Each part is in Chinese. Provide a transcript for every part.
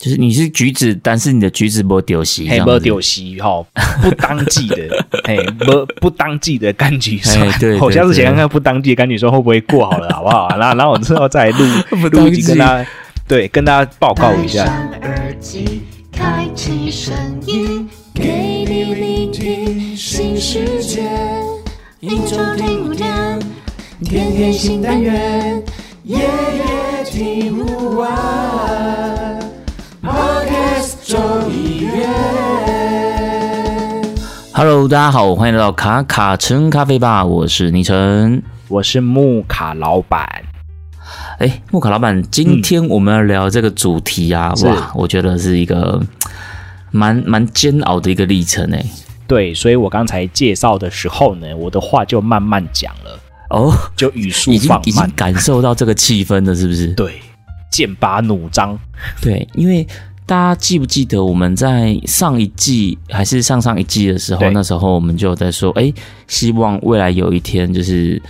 就是你是橘子，但是你的橘子没丢席，嘿，没丢席哈，不当季的，嘿，不当季的柑橘酸，我下次想看看不当季的柑橘酸会不会过好了，好不好？然后我之后再录一集跟大家，对，跟大家报告一下。戴上耳机，开启声音，给你聆听新世界，一周听五天，天天新单元，夜夜听不完。Hello， 大家好，欢迎来到卡卡橙咖啡吧，我是倪橙，我是木卡老板。哎，木卡老板，今天我们要聊这个主题啊，哇，我觉得是一个蛮煎熬的一个历程哎。对，所以我刚才介绍的时候呢，我的话就慢慢讲了，哦，就语速放慢，已经感受到这个气氛了，是不是？对，剑拔弩张。对，因为。大家记不记得我们在上一季还是上上一季的时候，那时候我们就在说，哎，希望未来有一天就是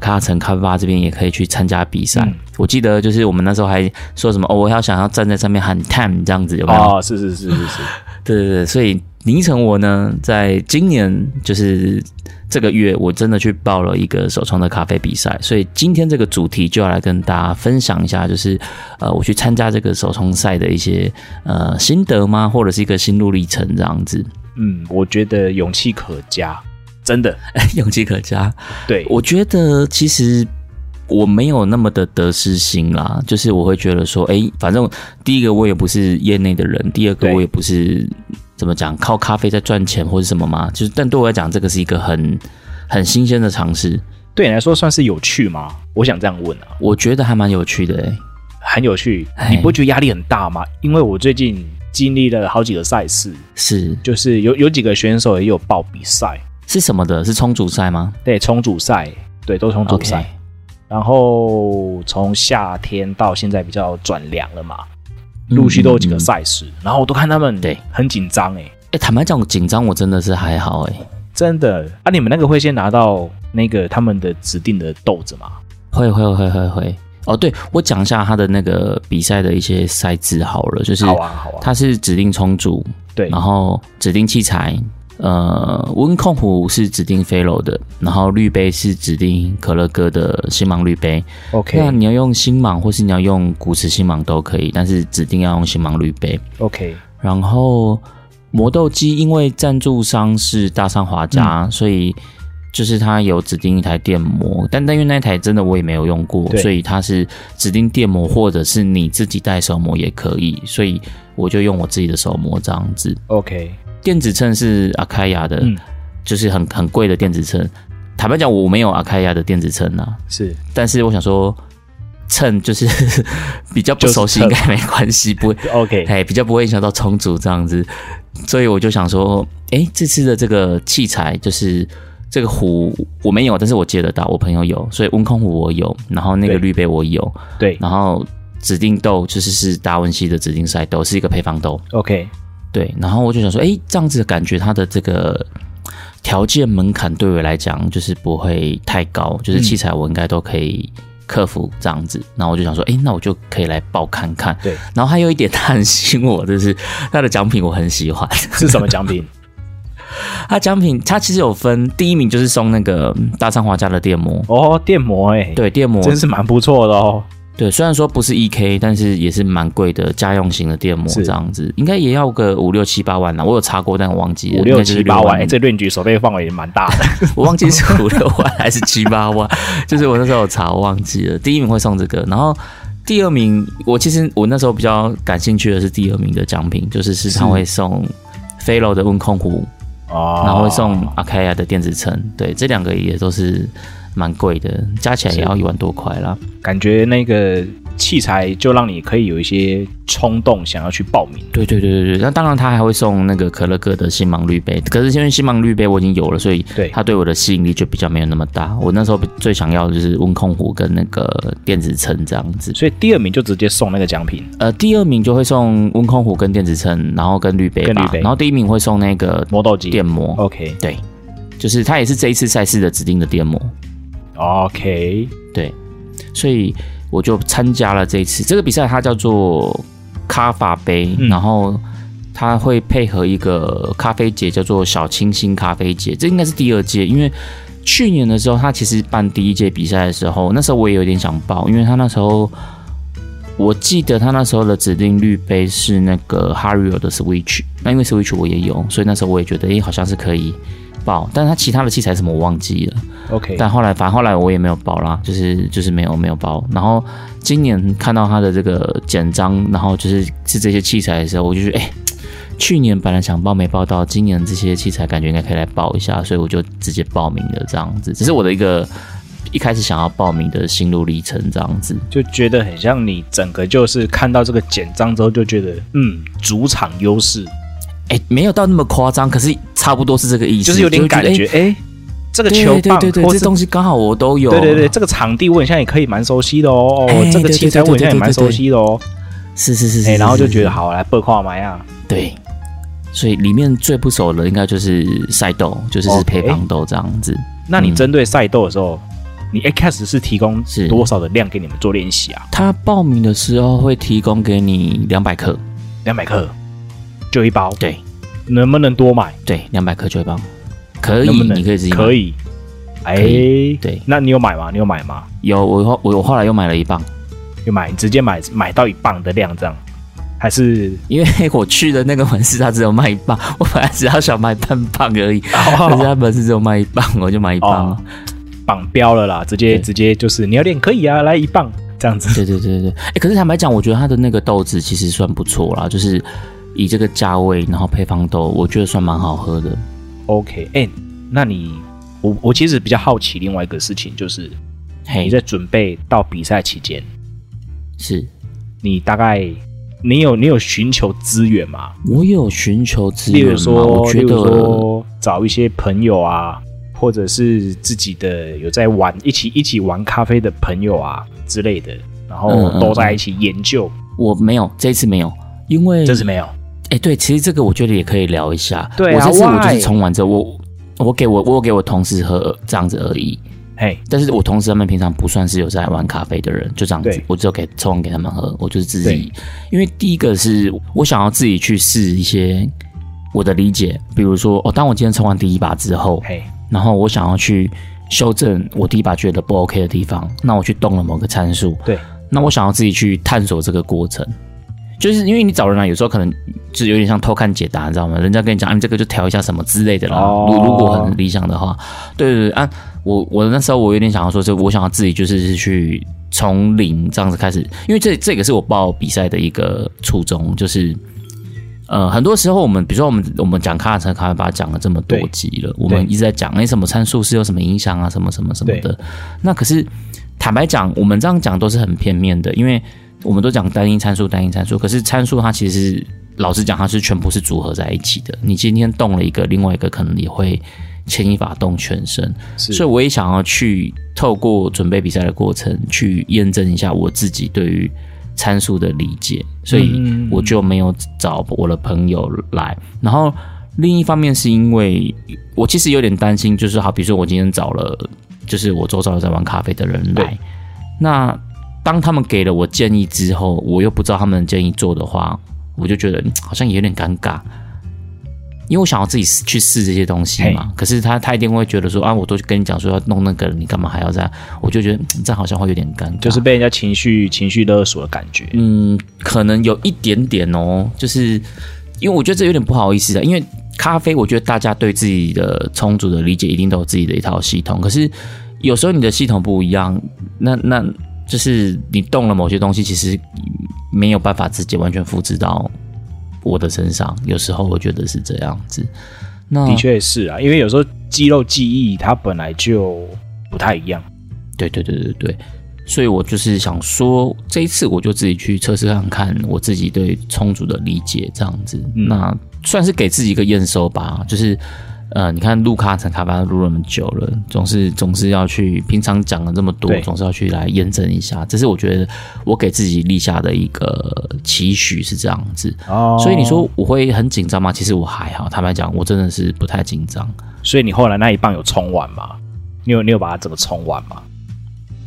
卡城咖啡吧这边也可以去参加比赛。我记得就是我们那时候还说什么，哦，我要想要站在上面喊 time 这样子，有没有？哦，是。对对对，所以倪橙我呢，在今年就是这个月，我真的去报了一个手冲的咖啡比赛，所以今天这个主题就要来跟大家分享一下，就是我去参加这个手冲赛的一些心得吗，或者是一个心路历程这样子。嗯，我觉得勇气可嘉，真的，勇气可嘉。对，我觉得其实。我没有那么的得失心啦，就是我会觉得说，哎，反正第一个我也不是业内的人，第二个我也不是怎么讲靠咖啡在赚钱或是什么嘛，就是但对我来讲，这个是一个很新鲜的尝试。对你来说算是有趣吗？我想这样问啊，我觉得还蛮有趣的欸，很有趣。你不会觉得压力很大吗？因为我最近经历了好几个赛事，是就是有几个选手也有报比赛，是什么的？是冲煮赛吗？对，冲煮赛，对，都冲煮赛。Okay。然后从夏天到现在比较转凉了嘛，陆续都有几个赛事，然后我都看他们很紧张哎，坦白讲紧张我真的是还好哎，真的啊，你们那个会先拿到那个他们的指定的豆子吗？会。哦，对，我讲一下他的那个比赛的一些赛制好了，就是他是指定冲煮，对，然后指定器材。温控壶是指定 Fellow 的，然后滤杯是指定可乐哥的星芒滤杯。OK， 那你要用星芒，或是你要用古驰星芒都可以，但是指定要用星芒滤杯。OK， 然后磨豆机因为赞助商是大上华家，所以就是他有指定一台电磨，但因为那台真的我也没有用过，所以他是指定电磨，或者是你自己带手磨也可以，所以我就用我自己的手磨这样子。OK。电子秤是阿开亚的，就是很贵的电子秤。坦白讲，我没有阿开亚的电子秤啊，是。但是我想说，秤就是比较不熟悉，应该没关系，不会OK，哎，比较不会影响到冲煮这样子。所以我就想说，哎，这次的这个器材就是这个壶我没有，但是我借得到，我朋友有，所以温控壶我有，然后那个滤杯我有，对，然后指定豆就是达文西的指定赛豆，是一个配方豆 ，OK。对，然后我就想说，哎，这样子的感觉，它的这个条件门槛对我来讲就是不会太高，就是器材我应该都可以克服这样子。然后我就想说，哎，那我就可以来报看看。对，然后还有一点他很吸引我，就是他的奖品我很喜欢。是什么奖品？他奖品他其实有分，第一名就是送那个大上华家的电磨哦，电磨哎，对，电磨真是蛮不错的哦。对，虽然说不是 1K， 但是也是蛮贵的家用型的电磨这样子，应该也要个5、6、7、8万啦。我有查过，但我忘记了5、6、7、8万。这论局手背范围也蛮大的，我忘记是5、6万还是7、8万，就是我那时候有查，我忘记了。第一名会送这个，然后第二名，其实我那时候比较感兴趣的是第二名的奖品，就是他会送飞楼的温控壶，然后会送阿开亚的电子秤，对，这两个也都是。蛮贵的，加起来也要1万多块啦。感觉那个器材就让你可以有一些冲动想要去报名。对。那当然他还会送那个可乐哥的星芒滤杯，可是因为星芒滤杯我已经有了，所以他对我的吸引力就比较没有那么大。我那时候最想要的就是温控壶跟那个电子秤这样子。所以第二名就直接送那个奖品。第二名就会送温控壶跟电子秤，然后跟滤杯吧。然后第一名会送那个磨豆机电磨。OK， 对，就是他也是这一次赛事的指定的电磨。OK， 对，所以我就参加了这一次这个比赛，它叫做咖法杯，然后它会配合一个咖啡节叫做小清新咖啡节，这应该是第二届，因为去年的时候他其实办第一届比赛的时候，那时候我也有点想报，因为他那时候我记得他那时候的指定绿杯是那个 Hario 的 Switch， 那因为 Switch 我也有，所以那时候我也觉得好像是可以报，但是他其他的器材什么我忘记了 ，OK， 但后来我也没有报啦，就是没有报，然后今年看到他的这个简章，然后就是这些器材的时候，我就觉得去年本来想报没报到，今年这些器材感觉应该可以来报一下，所以我就直接报名了这样子。只是我的一个一开始想要报名的心路历程这样子，就觉得很像你整个就是看到这个简章之后就觉得，主场优势，没有到那么夸张，可是差不多是这个意思，就是有点感觉，这个球棒或是这东西刚好我都有，对，这个场地我好像也可以蛮熟悉的哦，这个器材我好像也蛮熟悉的哦，是，然后就觉得好来报看看啊，对。所以里面最不熟的应该就是赛豆，就是配方豆这样子。那你针对赛豆的时候，你一开始是提供多少的量给你们做练习啊？他报名的时候会提供给你200克，200克就一包。对，能不能多买？对，200克就一包，可以，你可以自己买。可以。对，那你有买吗？有，我后来又买了一磅，直接买到一磅的量这样。还是因为我去的那个门市，它只有卖一磅，我本来只要想买半磅而已，可是它门市只有卖一磅，我就买一磅了，绑标了啦，直接就是你要练可以啊，来一磅这样子。对，可是坦白讲，我觉得它的那个豆子其实算不错啦，就是以这个价位，然后配方豆，我觉得算蛮好喝的。OK，那我其实比较好奇另外一个事情，就是你在准备到比赛期间，是你大概。你有寻求资源吗？我有寻求资源吗？例如说找一些朋友啊，或者是自己的有在玩一起玩咖啡的朋友啊之类的，然后都在一起研究。我没有，这次没有，因为这次没有。对，其实这个我觉得也可以聊一下。对啊，我这次我就是冲完之后，我给我同事喝这样子而已。但是我同事他们平常不算是有在玩咖啡的人，就这样子，我只有抽完给他们喝，我就是自己。因为第一个是我想要自己去试一些我的理解，比如说当我今天抽完第一把之后，然后我想要去修正我第一把觉得不 OK 的地方，那我去动了某个参数，那我想要自己去探索这个过程。就是因为你找人有时候可能就有点像偷看解答，你知道吗？人家跟你讲，你这个就调一下什么之类的啦。如果很理想的话，对啊，我那时候我有点想要说，我想要自己就是去从零这样子开始，因为这个是我报比赛的一个初衷，就是很多时候我们比如说我们讲咖啡把它讲了这么多集了，我们一直在讲什么参数是有什么影响啊，什么什么什么的。那可是坦白讲，我们这样讲都是很片面的，因为。我们都讲单一参数，可是参数它其实老实讲，它是全部是组合在一起的。你今天动了一个，另外一个可能也会牵一发动全身。所以我也想要去透过准备比赛的过程，去验证一下我自己对于参数的理解。所以我就没有找我的朋友来。然后另一方面是因为我其实有点担心，就是好，比如说我今天找了，就是我周遭有在玩咖啡的人来，那。当他们给了我建议之后，我又不知道他们的建议做的话，我就觉得好像也有点尴尬，因为我想要自己去试这些东西嘛。可是他一定会觉得说啊，我都跟你讲说要弄那个，你干嘛还要这样？我就觉得这样好像会有点尴尬，就是被人家情绪勒索的感觉。可能有一点点哦，就是因为我觉得这有点不好意思啊，因为咖啡，我觉得大家对自己的冲煮的理解一定都有自己的一套系统，可是有时候你的系统不一样，那。就是你动了某些东西，其实没有办法直接完全复制到我的身上。有时候我觉得是这样子，那的确是啊，因为有时候肌肉记忆它本来就不太一样。对，所以我就是想说，这一次我就自己去测试看我自己对冲煮的理解，这样子，那算是给自己一个验收吧，就是。你看录咖啡录那么久了，总是要去，平常讲了这么多，总是要去来验证一下。这是我觉得我给自己立下的一个期许是这样子。所以你说我会很紧张吗？其实我还好，坦白讲，我真的是不太紧张。所以你后来那一棒有冲完吗？你有把它整个冲完吗？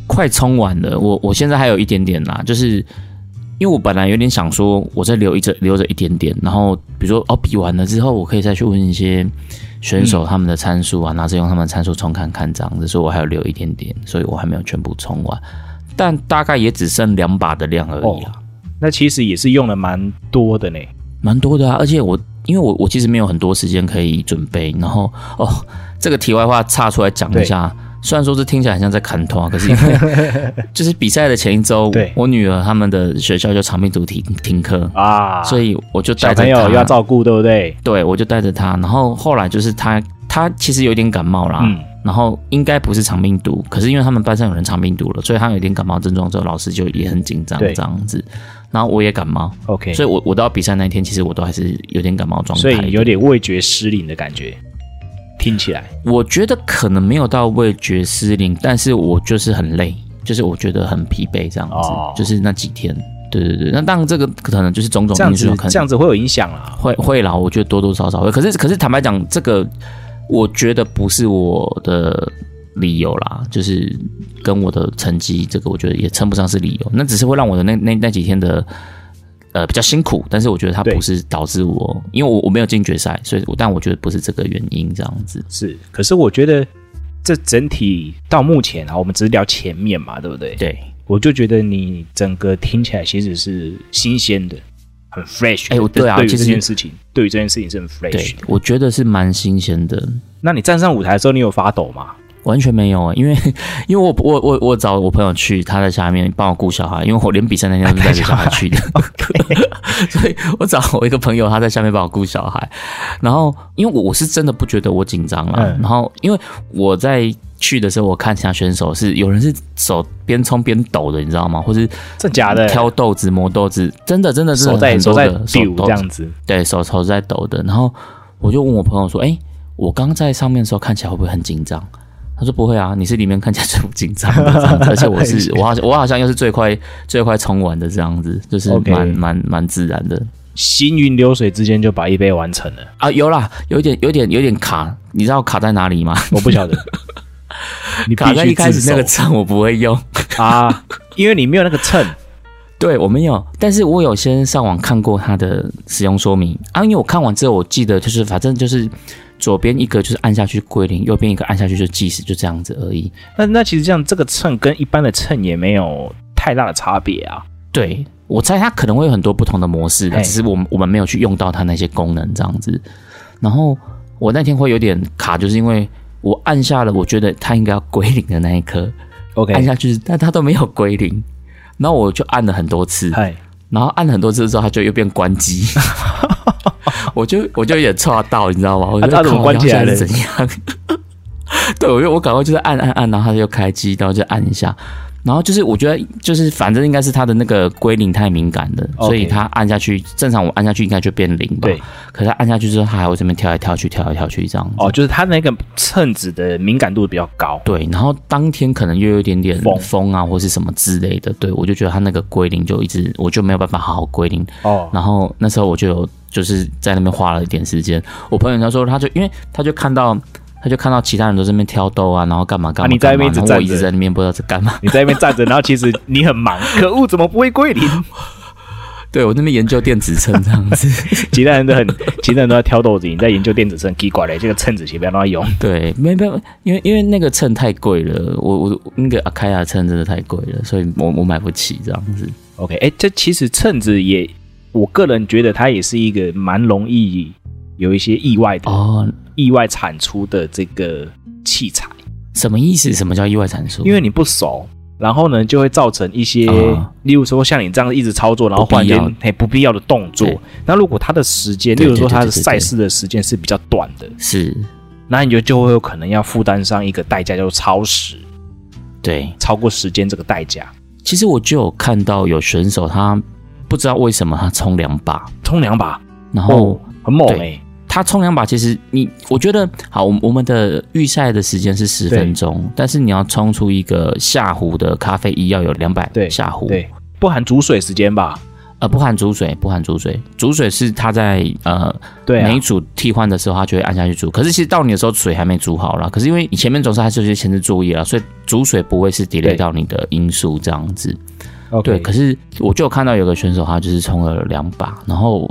快冲完了，我现在还有一点点啦，就是。因为我本来有点想说，我再留着一点点，然后比如说比完了之后，我可以再去问一些选手他们的参数啊，拿着用他们的参数冲看看这样子，所以我还有留一点点，所以我还没有全部冲完，但大概也只剩2把的量而已啦。那其实也是用了蛮多的呢，蛮多的啊！而且因为我其实没有很多时间可以准备，然后这个题外话岔出来讲一下。虽然说这听起来很像在砍拖，可是因为就是比赛的前一周，我女儿他们的学校就长病毒停课啊，所以我就带着她，小朋友要照顾，对不对？对，我就带着她，然后后来就是她其实有点感冒啦，然后应该不是长病毒，可是因为他们班上有人长病毒了，所以她有点感冒症状之后，老师就也很紧张这样子，然后我也感冒 ，OK， 所以我到比赛那一天，其实我都还是有点感冒状态，所以有点味觉失灵的感觉。听起来，我觉得可能没有到味觉失灵，但是我就是很累，就是我觉得很疲惫这样子，就是那几天，对对对。那当然这个可能就是种种因素，可能这样子会有影响啦，会啦，我觉得多多少少会。可是坦白讲，这个我觉得不是我的理由啦，就是跟我的成绩这个，我觉得也称不上是理由，那只是会让我的那几天的。比较辛苦，但是我觉得它不是导致我，因为我没有进决赛，所以但我觉得不是这个原因这样子。是，可是我觉得这整体到目前啊，我们只是聊前面嘛，对不对？对，我就觉得你整个听起来其实是新鲜的，很 fresh 的。对啊，对于这件事情是很 fresh 的。对，我觉得是蛮新鲜的。那你站上舞台的时候，你有发抖吗？完全没有，因为我找我朋友去，他在下面帮我顾小孩，因为我连比赛那天都是带着小孩去的，所以我找我一个朋友，他在下面帮我顾小孩。然后因为我是真的不觉得我紧张啦，然后因为我在去的时候，我看其他选手是有人是手边冲边抖的，你知道吗？或是真假的挑豆子磨豆子，真的是手在抖这样子，对手在抖的。然后我就问我朋友说：“我刚在上面的时候看起来会不会很紧张？”他说不会啊，你是里面看起来最不紧张的这样子，而且我好像又是最快冲完的这样子，就是蛮自然的，行云流水之间就把一杯完成了啊！有啦，有点卡，你知道卡在哪里吗？我不晓得，你卡在一开始那个秤我不会用啊，因为你没有那个秤。对，我没有，但是我有先上网看过它的使用说明啊，因为我看完之后我记得就是反正就是。左边一个就是按下去归零，右边一个按下去就计时，就这样子而已。那其实这样，这个秤跟一般的秤也没有太大的差别啊。对，我猜它可能会有很多不同的模式，只是我们没有去用到它那些功能这样子。然后我那天会有点卡，就是因为我按下了我觉得它应该要归零的那一颗， OK， 按下去，但它都没有归零。然后我就按了很多次，然后按了很多次之后，它就又变关机。我就有点岔到，你知道吗？我就怎么关起来了？怎样？对，我赶快就是按，然后它就开机，然后就按一下，然后就是我觉得就是反正应该是它的那个归零太敏感了， okay. 所以它按下去，正常我按下去应该就变零吧。对。可是它按下去之后，它还会这边跳来跳去，跳来跳去这样子。就是它那个秤子的敏感度比较高。对，然后当天可能又有一点点风啊，或是什么之类的。对，我就觉得它那个归零就一直，我就没有办法好好归零。然后那时候我就有。就是在那边花了一点时间，我朋友他说，因为他就看到其他人都在那边挑豆啊，然后干嘛，你在那边一直站着，我一直在那边不知道在干嘛。你在那边站着，然后其实你很忙，可恶，怎么不会归零？对我那边研究电子秤这样子，其他人都在挑豆子，你在研究电子秤，奇怪嘞，这个秤子先不要乱用。对，没，因为那个秤太贵了，我那个阿开亚秤真的太贵了，所以我买不起这样子。OK， 这其实秤子也。我个人觉得它也是一个蛮容易有一些意外的、意外产出的这个器材。什么意思？什么叫意外产出？因为你不熟，然后呢就会造成一些，例如说像你这样一直操作，然后忽然间不必要的动作。那如果它的时间，例如说它的赛事的时间是比较短的，是，那你就会有可能要负担上一个代价，叫做超时，对，超过时间这个代价。其实我就有看到有选手他。不知道为什么他冲2把，然后很猛欸。他冲2把，其实我觉得好，我们的预赛的时间是10分钟，但是你要冲出一个下壶的咖啡一要有200下壶，对，不含煮水时间吧？不含煮水，煮水是他在每一组替换的时候，他就会按下去煮。可是其实到你的时候，水还没煮好啦。可是因为你前面总是还是有些前置作业啦，所以煮水不会是 delay 到你的因素这样子。Okay. 对，可是我就有看到有个选手他就是冲了2把，然后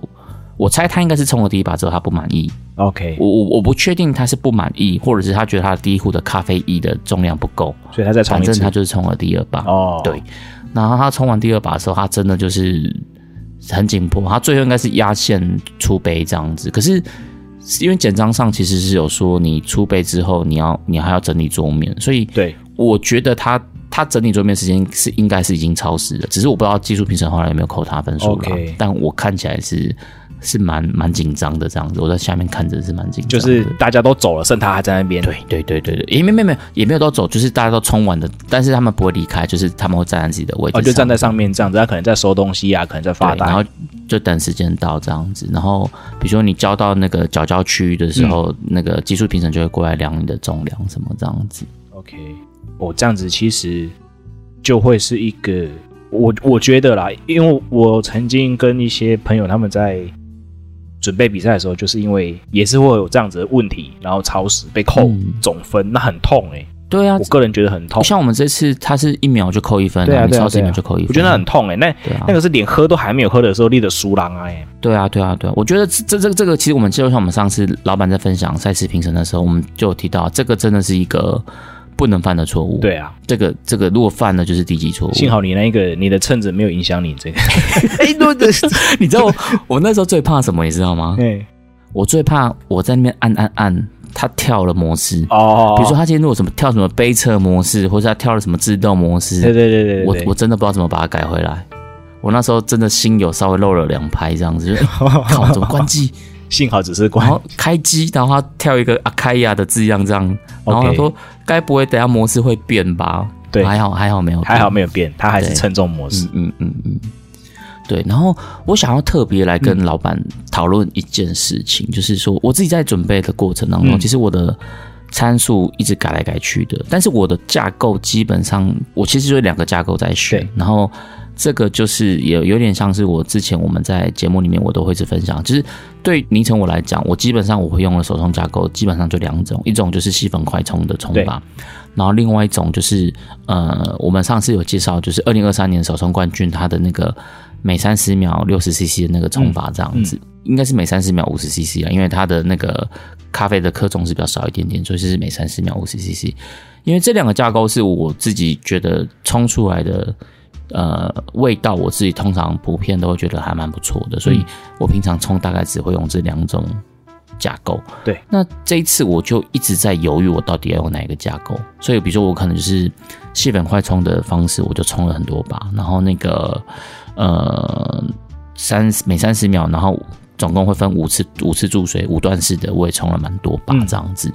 我猜他应该是冲了第1把之后他不满意。OK， 我不确定他是不满意，或者是他觉得他第一壶的咖啡液的重量不够，所以他再冲一次。反正他就是冲了第2把。哦，对，然后他冲完第2把的时候，他真的就是很紧迫，他最后应该是压线出杯这样子。可是因为简章上其实是有说，你出杯之后你还要整理桌面，所以对，我觉得他整理桌面时间是应该是已经超时了，只是我不知道技术评审后来有没有扣他分数啦。Okay. 但我看起来是蛮紧张的这样子，我在下面看着是蛮紧张的，就是大家都走了，剩他还在那边。对对对对对，也没有都走，就是大家都冲完的，但是他们不会离开，就是他们会站在自己的位置上，就站在上面这样子，他可能在收东西啊，可能在发呆，然后就等时间到这样子。然后比如说你交到那个角交区域的时候，那个技术评审就会过来量你的重量什么这样子。OK， 这样子其实就会是一个我觉得啦，因为我曾经跟一些朋友他们在准备比赛的时候，就是因为也是会有这样子的问题，然后超时被扣总分，那很痛欸。对啊，我个人觉得很痛。像我们这次他是1秒就扣1分，对啊，超时1秒就扣1分，我觉得那很痛欸。那个是连喝都还没有喝的时候立的输狼啊欸。对啊对啊对啊，我觉得这个其实我们就像我们上次老板在分享赛事评审的时候，我们就有提到这个真的是一个不能犯的错误。对啊，这个如果犯了就是低级错误。幸好你的秤子没有影响你这个。你知道我那时候最怕什么你知道吗？我最怕我在那边按他跳了模式。哦，比如说他今天如果跳什么杯测模式，或者他跳了什么自动模式。对对对 对, 对，我真的不知道怎么把它改回来。我那时候真的心有稍微漏了2拍这样子，就靠怎么关机。幸好只是关，然后开机，然后他跳一个阿开亚的字样这样，然后他说该不会等一下模式会变吧？对，还好没有变，他还是称重模式。嗯，对。然后我想要特别来跟老板讨论一件事情，就是说我自己在准备的过程当中，其实我的参数一直改来改去的，但是我的架构基本上我其实就是2个架构在选，然后。这个就是也有点像是我之前我们在节目里面我都会是分享，就是对泥城我来讲，我基本上我会用的手冲架构基本上就2种，一种就是细粉快冲的冲法，然后另外一种就是我们上次有介绍就是2023年手冲冠军他的那个每30秒 60cc 的那个冲法这样子，应该是每30秒 50cc 啦，因为他的那个咖啡的克重是比较少一点点，所以是每30秒 50cc。 因为这2个架构是我自己觉得冲出来的味道我自己通常普遍都会觉得还蛮不错的，所以我平常冲大概只会用这2种架构。对，那这一次我就一直在犹豫我到底要用哪一个架构，所以比如说我可能就是细粉快冲的方式，我就冲了很多把，然后那个每30秒，然后总共会分5次注水5段式的，我也冲了蛮多把这样子。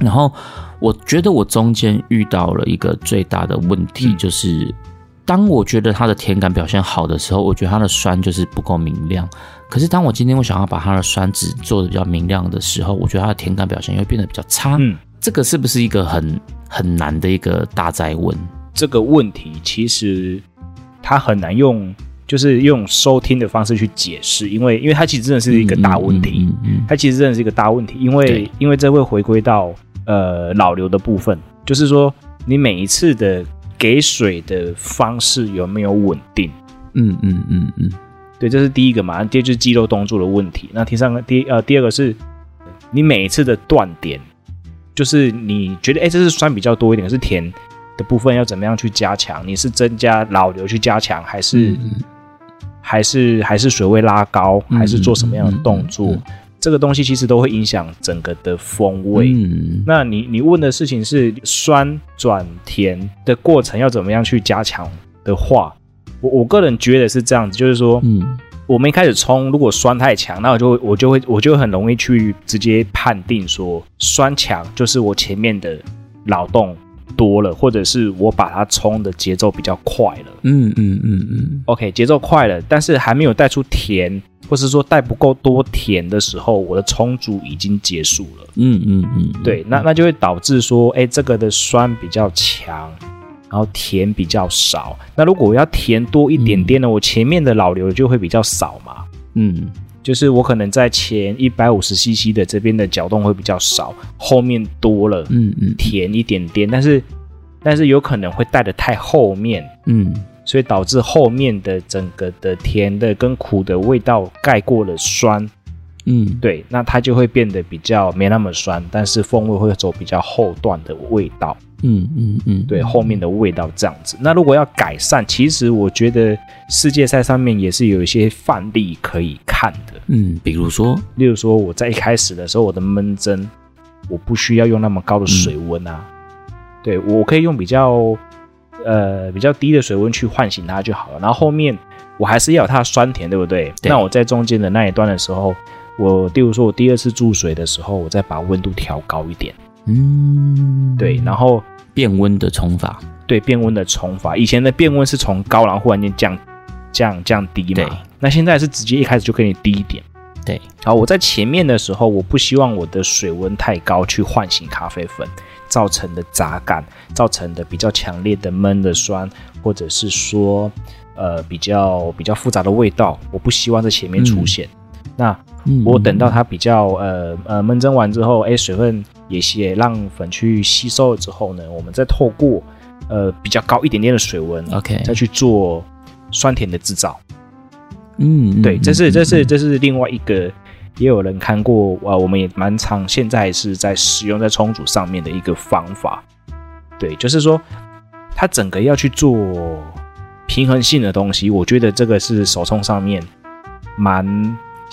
然后我觉得我中间遇到了一个最大的问题，就是当我觉得它的甜感表现好的时候，我觉得它的酸就是不够明亮。可是当我今天我想要把它的酸质做的比较明亮的时候，我觉得它的甜感表现又变得比较差。这个是不是一个很难的一个大哉问？这个问题其实它很难用就是用收听的方式去解释，因为它其实真的是一个大问题。它其实真的是一个大问题，因为这会回归到老流的部分，就是说你每一次的给水的方式有没有稳定？对，这是第1个嘛。第2就是肌肉动作的问题。那第2个是你每一次的断点，就是你觉得这是酸比较多一点，可是甜的部分要怎么样去加强？你是增加老流去加强，还是还是水位拉高，还是做什么样的动作？这个东西其实都会影响整个的风味。那你问的事情是酸转甜的过程要怎么样去加强的话，我个人觉得是这样子，就是说，我们一开始冲，如果酸太强，那我就会很容易去直接判定说酸强就是我前面的劳动多了，或者是我把它冲的节奏比较快了。OK， 节奏快了，但是还没有带出甜。或是说带不够多甜的时候，我的冲煮已经结束了。对，那就会导致说，这个的酸比较强，然后甜比较少。那如果我要甜多一点点呢，我前面的老流就会比较少嘛。就是我可能在前 150cc 的这边的搅动会比较少，后面多了，甜一点点，但是有可能会带得太后面。所以导致后面的整个的甜的跟苦的味道盖过了酸。嗯，对，那它就会变得比较没那么酸，但是风味会走比较后段的味道。嗯嗯嗯，对，后面的味道这样子。那如果要改善，其实我觉得世界赛上面也是有一些范例可以看的。嗯，比如说，例如说我在一开始的时候，我的焖蒸，我不需要用那么高的水温啊，对，我可以用比较低的水温去唤醒它就好了。然后后面我还是要有它的酸甜，对不对？那我在中间的那一段的时候。我例如说我第二次注水的时候，我再把温度调高一点。嗯，对，然后变温的冲法。对，变温的冲法。以前的变温是从高然后忽然间降低嘛。对。那现在是直接一开始就给你低一点。对。好，我在前面的时候，我不希望我的水温太高去唤醒咖啡粉造成的杂感，造成的比较强烈的闷的酸，或者是说比较复杂的味道，我不希望在前面出现。那我等到它比较焖蒸完之后，水分也让粉去吸收了之后呢，我们再透过比较高一点点的水温 ，OK， 再去做酸甜的制造。嗯，对，这是另外一个，也有人看过我们也蛮常现在是在使用在冲煮上面的一个方法。对，就是说它整个要去做平衡性的东西，我觉得这个是手冲上面蛮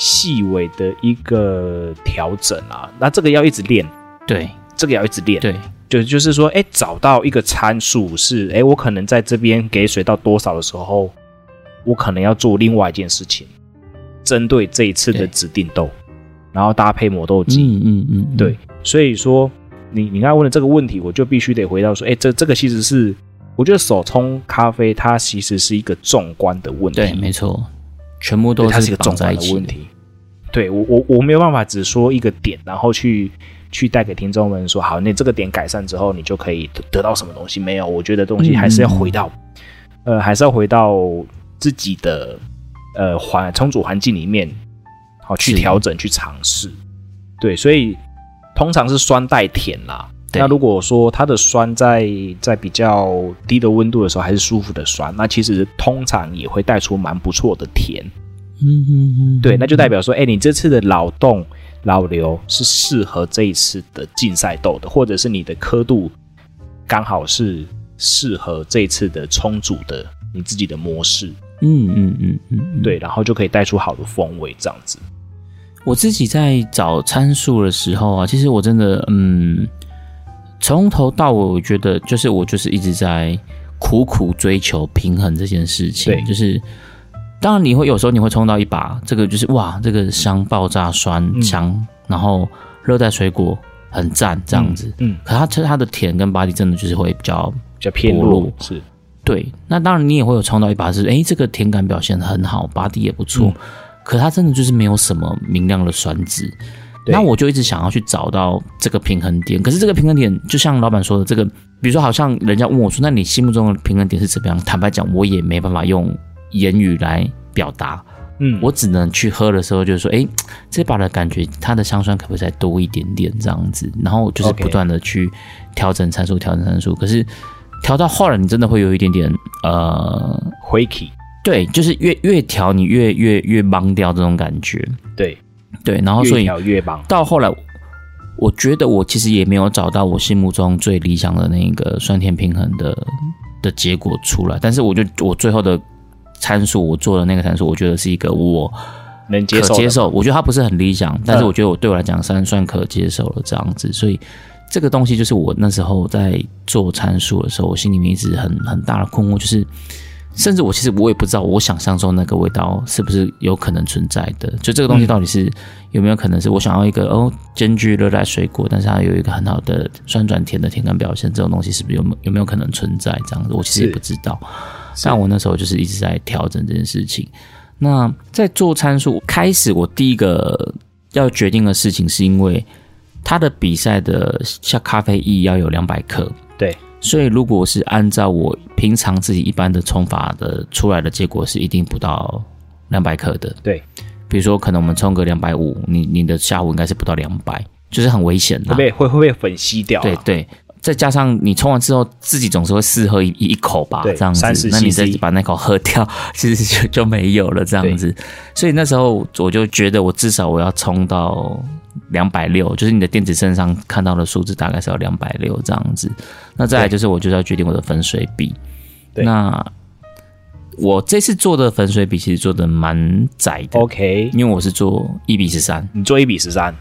细微的一个调整啊，那这个要一直练，对，这个要一直练，对，就是说，找到一个参数是，我可能在这边给水到多少的时候，我可能要做另外一件事情，针对这一次的指定豆，然后搭配磨豆机，对，所以说你刚才问的这个问题，我就必须得回到说，这个其实是，我觉得手冲咖啡它其实是一个纵观的问题，对，没错。全部都是绑在一起的，它是一个重大的问题。对，我没有办法只说一个点，然后去带给听众们说，好，你这个点改善之后，你就可以得到什么东西？没有，我觉得东西还是要回到，还是要回到自己的冲煮环境里面，好去调整、去尝试。对，所以通常是酸带甜啦。那如果说它的酸在比较低的温度的时候还是舒服的酸，那其实通常也会带出蛮不错的甜。对，那就代表说，你这次的老洞老流是适合这一次的竞赛豆的，或者是你的刻度刚好是适合这一次的冲煮的你自己的模式。对，然后就可以带出好的风味这样子。我自己在找参数的时候啊，其实我真的从头到尾，我觉得我就是一直在苦苦追求平衡这件事情。对，就是当然有时候你会冲到一把，这个就是哇，这个香爆炸酸香，然后热带水果很赞这样子。可它的甜跟body真的就是会比较偏弱，是。对，那当然你也会有冲到一把是这个甜感表现很好，body也不错，可它真的就是没有什么明亮的酸质。那我就一直想要去找到这个平衡点，可是这个平衡点就像老板说的，这个比如说好像人家问我说，那你心目中的平衡点是怎么样？坦白讲，我也没办法用言语来表达，我只能去喝的时候就是说，这把的感觉它的香酸可不可以再多一点点这样子，然后就是不断的去调整参数，调整参数，可是调到后来你真的会有一点点回气，对，就是越调你越忙掉这种感觉，对。对，然后所以到后来，我觉得我其实也没有找到我心目中最理想的那个酸甜平衡的结果出来。但是我最后的参数，我做的那个参数，我觉得是一个我能接受，我觉得它不是很理想，但是我觉得对我来讲算可接受了这样子。所以这个东西就是我那时候在做参数的时候，我心里面一直很大的困惑，就是。甚至我也不知道我想象中那个味道是不是有可能存在的，就这个东西到底是有没有可能是我想要一个兼具热带水果，但是它有一个很好的酸转甜的甜感表现，这种东西是不是有没有可能存在这样子，我其实也不知道。但我那时候就是一直在调整这件事情。那在做参数开始，我第一个要决定的事情是因为它的比赛的像咖啡液要有200克，对。所以如果是按照我平常自己一般的冲法的出来的结果是一定不到200克的。对。比如说可能我们冲个250，你的下壶应该是不到200，就是很危险啦。会被粉吸掉。对对。再加上你冲完之后，自己总是会试喝 一口吧，这样子，那你再把那口喝掉，其实 就没有了这样子。所以那时候我就觉得，我至少我要冲到260，就是你的电子秤上看到的数字大概是要260这样子。那再来就是我就是要决定我的粉水比。对，那我这次做的粉水比其实做的蛮窄的 ，OK， 因为我是做1:13，你做1:13。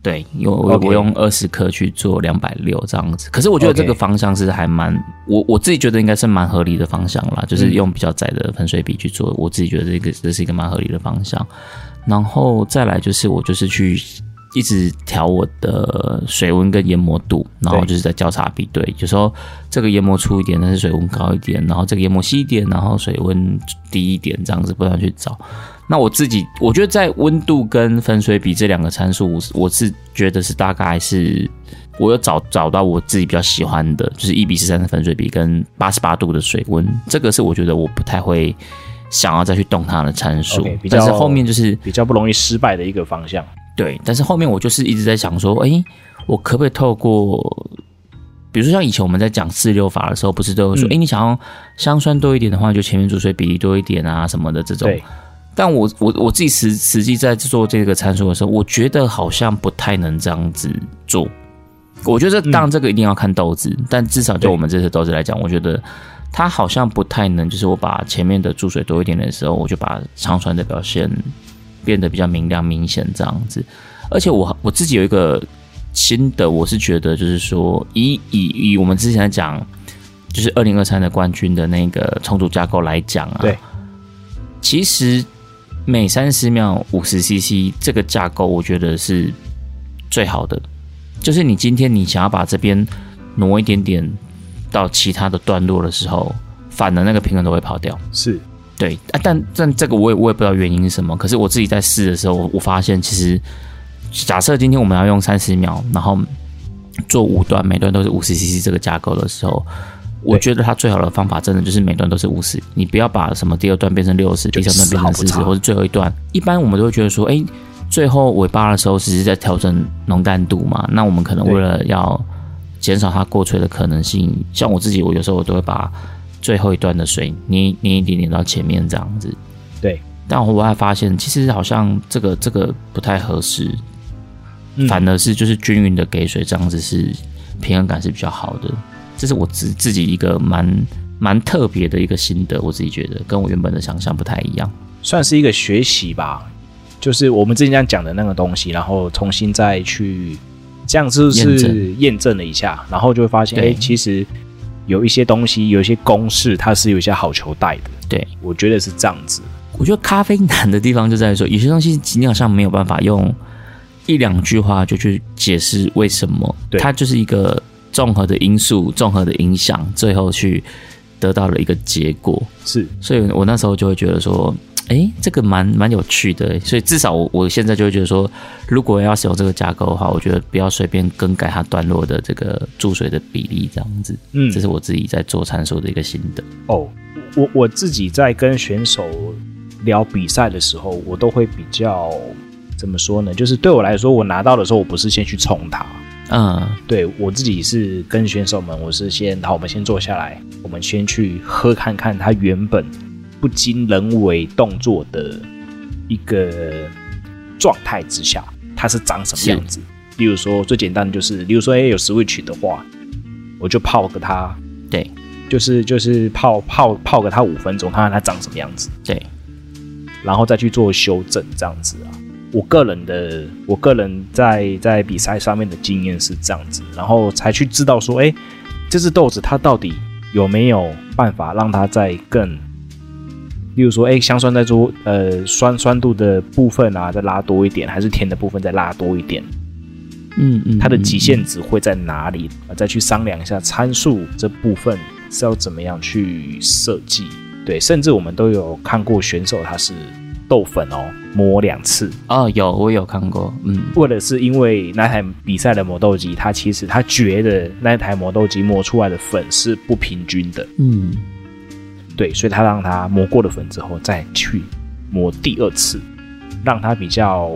对，我用20克去做260这样子，可是我觉得这个方向是还蛮，我自己觉得应该是蛮合理的方向啦，就是用比较窄的粉水比去做，我自己觉得这是一个蛮合理的方向。然后再来就是我就是去一直调我的水温跟研磨度，然后就是在交叉比对，有时候这个研磨粗一点，但是水温高一点，然后这个研磨细一点，然后水温低一点，这样子不断去找。那我自己我觉得在温度跟粉水比这两个参数，我是觉得是大概是我有找到我自己比较喜欢的，就是1:13的粉水比跟88度的水温，这个是我觉得我不太会想要再去动它的参数， okay， 但是后面就是比较不容易失败的一个方向。对，但是后面我就是一直在想说，诶，我可不可以透过，比如说像以前我们在讲4-6法的时候，不是都有说，诶，你想要香酸多一点的话，就前面注水比例多一点啊什么的这种。但我自己实际在做这个参数的时候，我觉得好像不太能这样子做。我觉得当然这个一定要看豆子，但至少就我们这次豆子来讲，我觉得它好像不太能，就是我把前面的注水多一点的时候，我就把香酸的表现变得比较明亮明显这样子。而且我自己有一个新的，我是觉得就是说以我们之前讲就是2023的冠军的那个冲煮架构来讲啊，对，其实每30秒 50cc 这个架构我觉得是最好的，就是你今天你想要把这边挪一点点到其他的段落的时候，反而那个平衡都会跑掉，是对，啊，但这个我也不知道原因是什么。可是我自己在试的时候，我发现其实，假设今天我们要用30秒，然后做5段，每段都是 50cc 这个架构的时候，我觉得它最好的方法真的就是每段都是50，你不要把什么第二段变成60，第三段变成40，或是最后一段。一般我们都会觉得说，哎，最后尾巴的时候只是在调整浓淡度嘛，那我们可能为了要减少它过萃的可能性，像我自己，我有时候我都会把最后一段的水捏一点点到前面这样子。对，但我还发现其实好像这个不太合适，反而是就是均匀的给水这样子是平衡感是比较好的。这是我自己一个蛮特别的一个心得，我自己觉得跟我原本的想象不太一样，算是一个学习吧，就是我们之前这样讲的那个东西，然后重新再去这样就是验证了一下，然后就会发现哎，其实有一些东西，有一些公式，它是有一些好球带的。对，我觉得是这样子。我觉得咖啡难的地方就在于说，有些东西你好像没有办法用1-2句话就去解释为什么，它就是一个综合的因素、综合的影响，最后去得到了一个结果。是，所以我那时候就会觉得说，哎，这个蛮有趣的。所以至少我现在就会觉得说，如果要使用这个架构的话，我觉得不要随便更改它段落的这个注水的比例这样子。嗯，这是我自己在做参数的一个心得。哦，我自己在跟选手聊比赛的时候，我都会比较怎么说呢？就是对我来说，我拿到的时候，我不是先去冲它。嗯，对，我自己是跟选手们，我是先好，我们先坐下来，我们先去喝看看它原本不经人为动作的一个状态之下，它是长什么样子？例如说，最简单的就是，例如说，有 Switch 的话，我就泡个它，对，就是泡个它5分钟，看看它长什么样子，对，然后再去做修正，这样子啊。我个人在比赛上面的经验是这样子，然后才去知道说，哎，这只豆子它到底有没有办法让它再更。例如说，香酸在做酸度的部分啊，再拉多一点，还是甜的部分再拉多一点，它的极限值会在哪里？再去商量一下参数这部分是要怎么样去设计。对，甚至我们都有看过选手他是豆粉哦磨2次哦，有我有看过，为了是因为那台比赛的磨豆机，他其实他觉得那台磨豆机磨出来的粉是不平均的，对，所以他让他磨过了粉之后，再去磨第2次，让它比较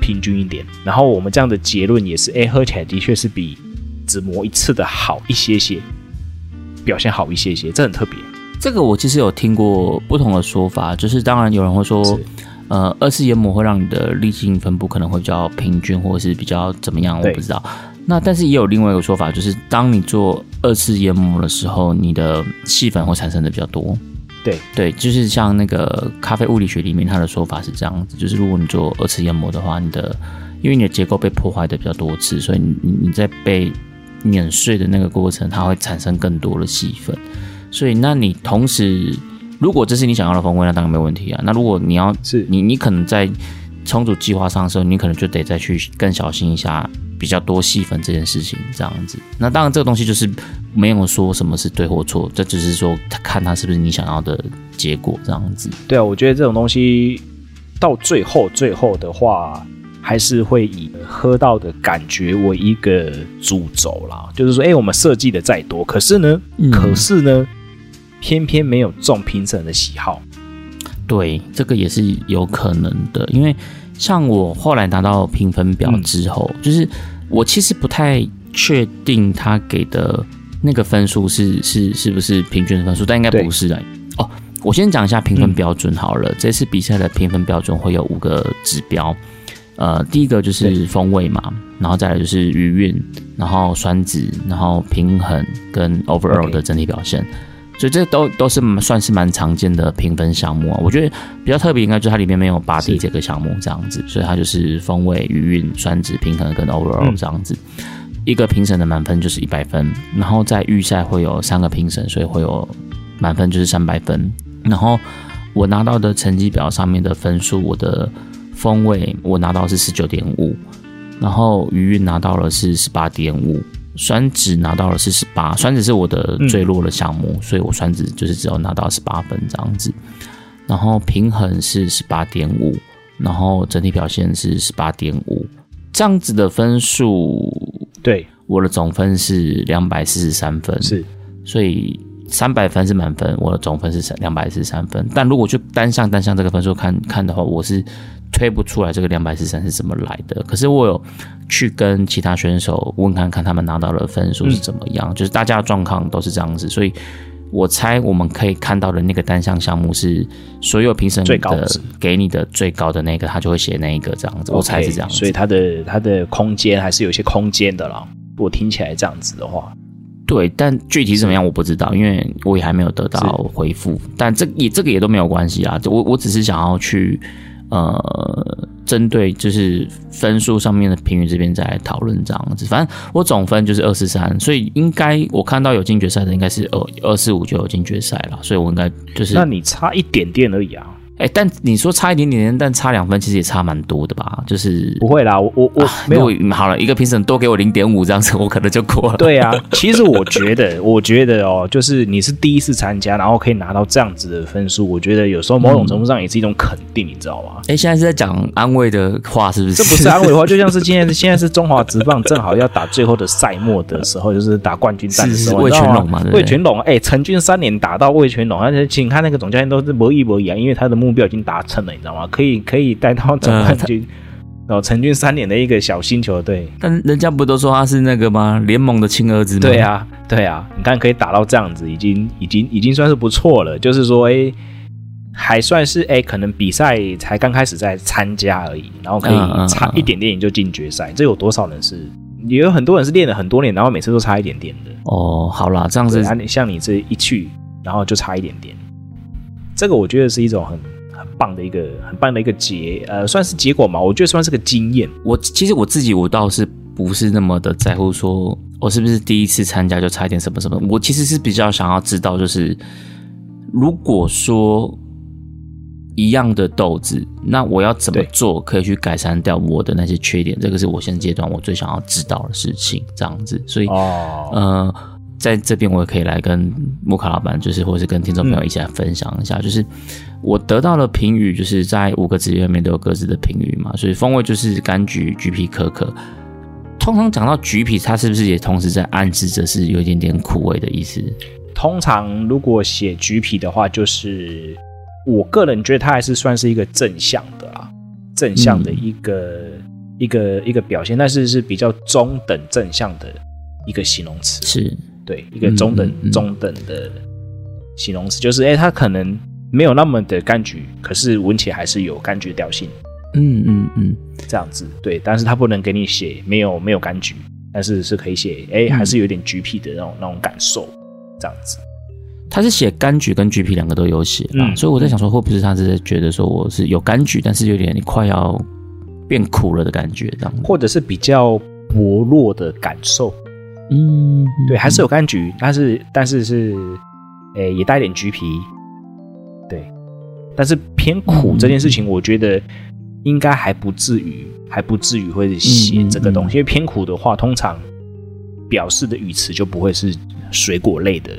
平均一点。然后我们这样的结论也是，喝起来的确是比只磨一次的好一些些，表现好一些些，这很特别。这个我其实有听过不同的说法，就是当然有人会说二次研磨会让你的力径分布可能会比较平均，或者是比较怎么样，我不知道。那但是也有另外一个说法，就是当你做二次研磨的时候，你的细粉会产生的比较多。对对，就是像那个咖啡物理学里面它的说法是这样子，就是如果你做二次研磨的话，你的因为你的结构被破坏的比较多次，所以 你在被碾碎的那个过程，它会产生更多的细粉。所以那你同时如果这是你想要的风味，那当然没问题啊。那如果你要你可能在冲煮计划上的时候，你可能就得再去更小心一下比较多细粉这件事情，这样子。那当然这个东西就是没有说什么是对或错，这只是说看它是不是你想要的结果，这样子。对啊，我觉得这种东西到最后的话，还是会以喝到的感觉为一个主轴啦。就是说，我们设计的再多，可是呢，偏偏没有中评审的喜好。对，这个也是有可能的，因为像我后来拿到评分表之后，就是我其实不太确定他给的那个分数是不是平均的分数，但应该不是的。哦，我先讲一下评分标准好了。这次比赛的评分标准会有5个指标。第一个就是风味嘛，然后再来就是余韵，然后酸质，然后平衡跟 overall 的整体表现。所以这都是算是蛮常见的评分项目啊。我觉得比较特别应该就是它里面没有 body 这个项目这样子，所以它就是风味、余韵、酸质、平衡跟 overall 这样子。一个评审的满分就是100分，然后在预赛会有3个评审，所以会有满分就是300分。然后我拿到的成绩表上面的分数，我的风味我拿到是 19.5， 然后余韵拿到了是 18.5， 酸质拿到了是18，酸质是我的最弱的项目，所以我酸质就是只有拿到18分这样子。然后平衡是 18.5， 然后整体表现是 18.5， 这样子的分数，对，我的总分是243分，是，所以300分是满分，我的总分是243分。但如果去单项这个分数看的话，我是推不出来这个243是怎么来的。可是我有去跟其他选手问看看他们拿到的分数是怎么样，就是大家的状况都是这样子，所以我猜我们可以看到的那个单项项目是所有评审的给你的最高的那个，他就会写那一个这样子，我猜是这样子。所以他的空间还是有些空间的啦，我听起来这样子的话。对，但具体怎么样我不知道，因为我也还没有得到回复。但这个也都没有关系啦，我只是想要去针对就是分数上面的评语这边再来讨论这样子。反正我总分就是243，所以应该我看到有进决赛的应该是245就有进决赛啦，所以我应该就是。那你差一点点而已啊。但你说差一点点，但差2分其实也差蛮多的吧？就是不会啦，我没有好了，一个评审多给我 0.5 这样子，我可能就过了。对啊，其实我觉得哦，就是你是第一次参加，然后可以拿到这样子的分数，我觉得有时候某种程度上也是一种肯定，你知道吗？现在是在讲安慰的话，是不是？这不是安慰的话，就像是现在是中华职棒正好要打最后的赛末的时候，就是打冠军战的时候，魏全龙嘛，对不对？魏全龙，陈俊3年打到魏全龙，而且请他那个总教练都是没意没意啊，因为他的目标已经达成了，你知道吗？可以带到总冠军，成军3年的一个小星球队。但人家不都说他是那个吗？联盟的亲儿子吗？对啊，你看可以打到这样子，已经算是不错了。就是说，还算是可能比赛才刚开始在参加而已，然后可以差一点点就进决赛。这有多少人是？也有很多人是练了很多年，然后每次都差一点点的。哦，好啦，这样子，像你这一去，然后就差一点点。这个我觉得是一种很棒的一个结算是结果嘛，我觉得算是个经验。其实我自己我倒是不是那么的在乎说我是不是第一次参加就差一点什么什么，我其实是比较想要知道，就是如果说一样的豆子，那我要怎么做可以去改善掉我的那些缺点，这个是我现阶段我最想要知道的事情，这样子。所以在这边我也可以来跟木卡老板，就是或是跟听众朋友一起来分享一下，就是我得到的评语，就是在5个职业里面都有各自的评语嘛，所以风味就是柑橘、橘皮、可可。通常讲到橘皮，它是不是也同时在暗示着是有一点点苦味的意思？通常如果写橘皮的话，就是我个人觉得它还是算是一个正向的啦，正向的一个表现，但是是比较中等正向的一个形容词，是对一个中等的形容词，就是它可能没有那么的柑橘，可是闻起来还是有柑橘调性，这样子对，但是它不能给你写没有柑橘，但是是可以写还是有点橘皮的那种感受，这样子。他是写柑橘跟橘皮两个都有写啦，所以我在想说，会不是他是觉得说我是有柑橘，但是有点快要变苦了的感觉，这样，或者是比较薄弱的感受，对，还是有柑橘，但是是，也带点橘皮，对，但是偏苦这件事情，我觉得应该还不至于会写这个东西，因为偏苦的话，通常表示的语词就不会是水果类的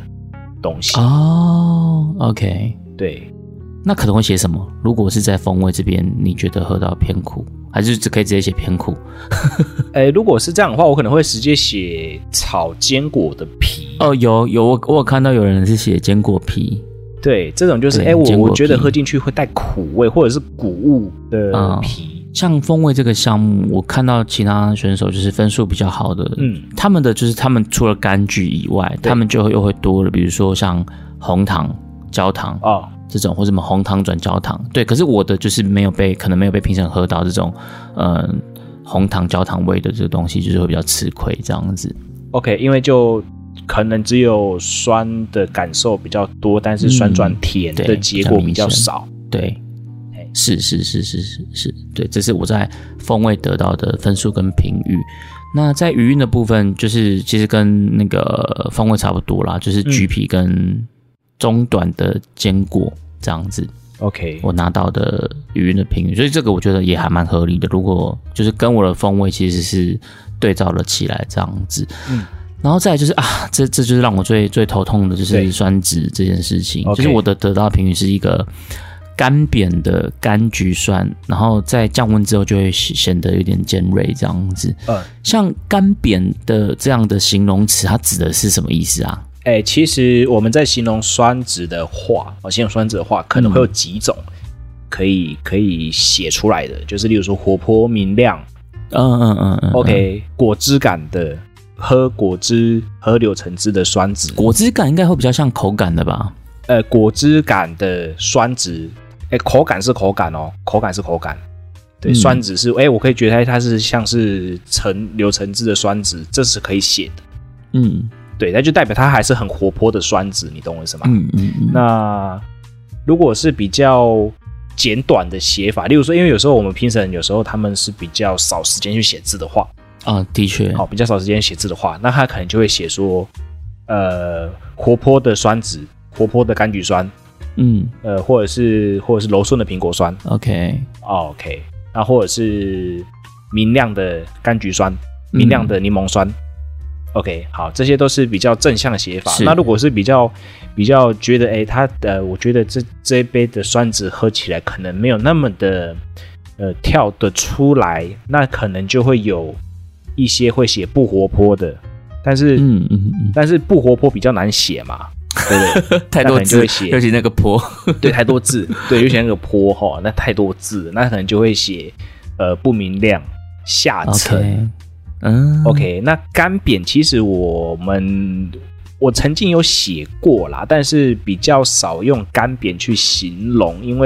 东西哦，OK， 对，那可能会写什么？如果是在风味这边，你觉得喝到偏苦，还是只可以直接写偏苦？如果是这样的话，我可能会直接写炒坚果的皮。哦，有，我有看到有人是写坚果皮，对，这种就是我觉得喝进去会带苦味，或者是谷物的皮。像风味这个项目，我看到其他选手就是分数比较好的，他们的就是他们除了柑橘以外，他们就又会多了，比如说像红糖、焦糖这种，或者什么红糖转焦糖，对。可是我的就是可能没有被评审喝到这种，红糖焦糖味的这个东西，就是会比较吃亏这样子。OK， 因为就可能只有酸的感受比较多，但是酸转甜的结果比较少，对。是，对，这是我在风味得到的分数跟评语。那在语韵的部分，就是其实跟那个风味差不多啦，就是橘皮跟中短的坚果这样子。OK， 我拿到的语韵的评语，所以这个我觉得也还蛮合理的。如果就是跟我的风味其实是对照了起来这样子。然后再来就是这就是让我最头痛的就是酸质这件事情。Okay. 就是我的得到的评语是一个干扁的柑橘酸，然后在降温之后就会显得有点尖锐这样子。像干扁的这样的形容词，它指的是什么意思啊？其实我们在形容酸质的话，可能会有几种可以写出来的，就是例如说活泼明亮，OK， 果汁感的，喝果汁喝柳橙汁的酸质，果汁感应该会比较像口感的吧？果汁感的酸质，口感是口感，对，酸质是，我可以觉得它是像是柳橙汁的酸质，这是可以写的，对，那就代表它还是很活泼的酸质，你懂我意思吗？那如果是比较简短的写法，例如说，因为有时候我们评审有时候他们是比较少时间去写字的话，的确，比较少时间写字的话，那他可能就会写说，活泼的酸质。活泼的柑橘酸，或者是柔顺的苹果酸 ，OK， 那或者是明亮的柑橘酸，明亮的柠檬酸 ，OK， 好，这些都是比较正向的写法。那如果是比较觉得，它我觉得这一杯的酸质喝起来可能没有那么的跳得出来，那可能就会有一些会写不活泼的，但是不活泼比较难写嘛。对，太多字，尤其那个坡，对，太多字，对，尤其那个坡齁，那太多字，那可能就会写不明亮、下沉，OK， 那干扁其实我曾经有写过啦，但是比较少用干扁去形容，因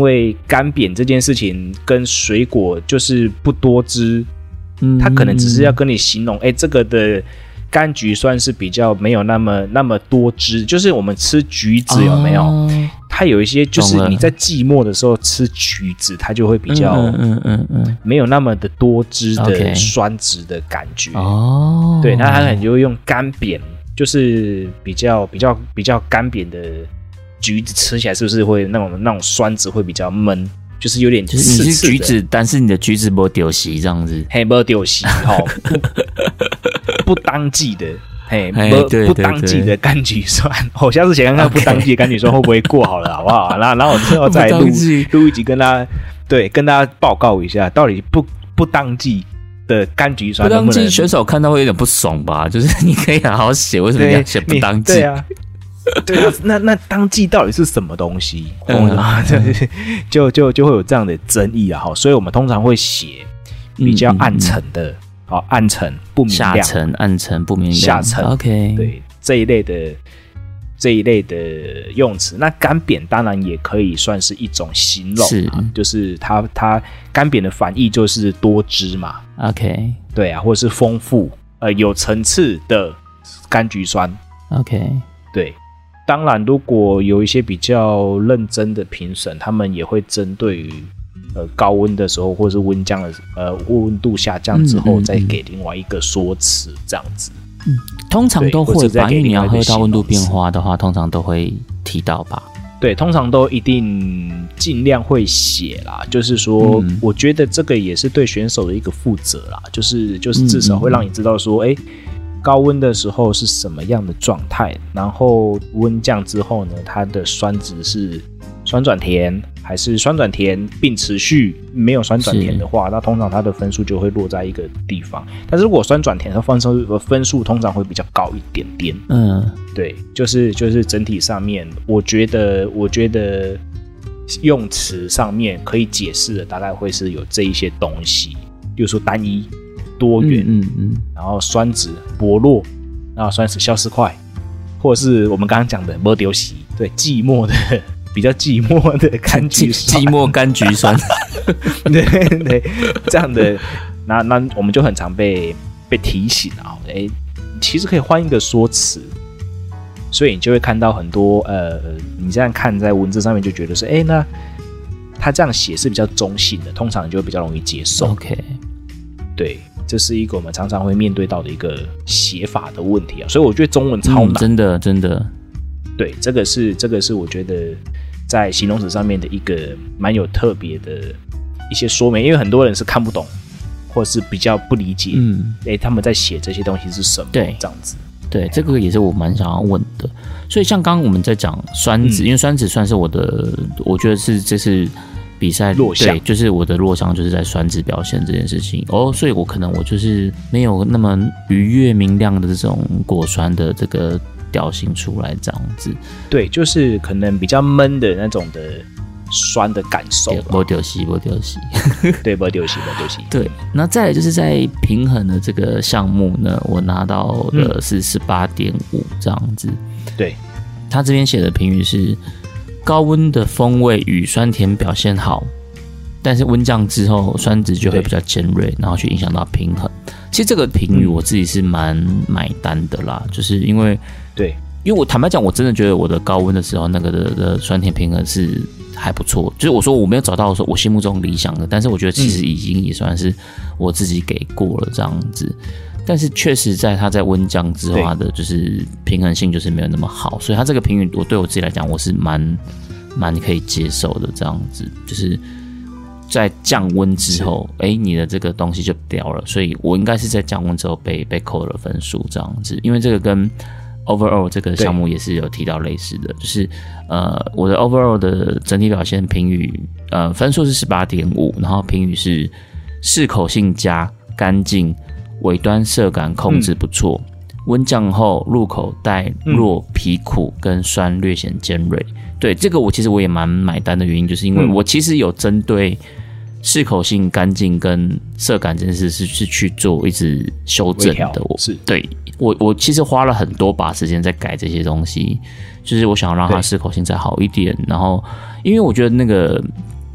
为干扁这件事情跟水果就是不多汁，它可能只是要跟你形容，这个的。柑橘酸是比较没有那么多汁，就是我们吃橘子有没有？它有一些就是你在寂寞的时候吃橘子，它就会比较没有那么的多汁的酸质的感觉。对，那它可能就会用干扁，就是比较干扁的橘子吃起来是不是会那种酸质会比较闷？就是有点刺刺的，就是你是橘子，但是你的橘子没丢席这样子，嘿，没丢席哈，不当季的，嘿，不当季的柑橘酸，我下次写看看不当季的柑橘酸会不会过好了，好不好？然后我之后再录一集跟大家报告一下，到底不当季的柑橘酸能不能，不当季选手看到会有点不爽吧？就是你可以好好写，为什么你要写不当季？对啊，那当季到底是什么东西？就会有这样的争议啊，所以我们通常会写比较暗沉的，哦，暗沉不明亮，下沉暗沉不明亮，下沉 OK， 对这一类的用词。那干扁当然也可以算是一种形容，是就是它干扁的反义就是多汁嘛 ，OK， 对啊，或是丰富有层次的柑橘酸 ，OK， 对。当然，如果有一些比较认真的评审，他们也会针对于高温的时候，或是温降的温度下降之后，再给另外一个说辞，这样子。嗯，通常都会吧，因为你要喝到温度变化的话，通常都会提到吧。对，通常都一定尽量会写啦，就是说，我觉得这个也是对选手的一个负责啦，就是至少会让你知道说，哎。高温的时候是什么样的状态，然后温降之后呢，它的酸值是酸转甜还是酸转甜并持续，没有酸转甜的话，那通常它的分数就会落在一个地方，但是如果酸转甜它分数通常会比较高一点点。嗯，对，就是整体上面我觉得用词上面可以解释的大概会是有这一些东西，比如说单一多元，然后酸质薄弱，然后酸质消失快，或是我们刚刚讲的没丢席，对，寂寞的比较寂寞的柑橘酸，寂寞柑橘酸，对对，这样的，那我们就很常被提醒啊，哎，其实可以换一个说辞，所以你就会看到很多你这样看在文字上面就觉得是，哎，那他这样写是比较中性的，通常你就会比较容易接受。OK， 对。这是一个我们常常会面对到的一个写法的问题啊，所以我觉得中文超难，真的，对，这个是我觉得在形容词上面的一个蛮有特别的一些说明，因为很多人是看不懂，或是比较不理解，他们在写这些东西是什么，对，这样子，对，这个也是我蛮想要问的。所以像刚刚我们在讲酸质，因为酸质算是我觉得是这是。比赛弱项，对，就是我的弱项就是在酸质表现这件事情哦，所以我可能我就是没有那么愉悦明亮的这种果酸的这个调性出来，这样子，对，就是可能比较闷的那种的酸的感受，没丢席，对，没丢席，对。那再来就是在平衡的这个项目呢，我拿到的是 18.5 这样子，对，他这边写的评语是。高温的风味与酸甜表现好，但是温降之后酸质就会比较尖锐，然后去影响到平衡。其实这个评语我自己是蛮买单的啦，就是因为对，因为我坦白讲，我真的觉得我的高温的时候那个的酸甜平衡是还不错。就是我说我没有找到说我心目中理想的，但是我觉得其实已经也算是我自己给过了这样子。但是确实在它在温降之后，它的就是平衡性就是没有那么好，所以它这个评语我对我自己来讲我是蛮可以接受的，这样子就是在降温之后，你的这个东西就掉了，所以我应该是在降温之后被扣了分数这样子，因为这个跟 overall 这个项目也是有提到类似的，就是我的 overall 的整体表现评语分数是 18.5， 然后评语是适口性佳，干净。尾端涩感控制不错，温降后入口带弱皮苦跟酸略显尖锐。对，这个其实我也蛮买单的原因，就是因为我其实有针对适口性、干净跟涩感这件事是去做一直修正的。是对我其实花了很多把时间在改这些东西，就是我想让它适口性再好一点。然后，因为我觉得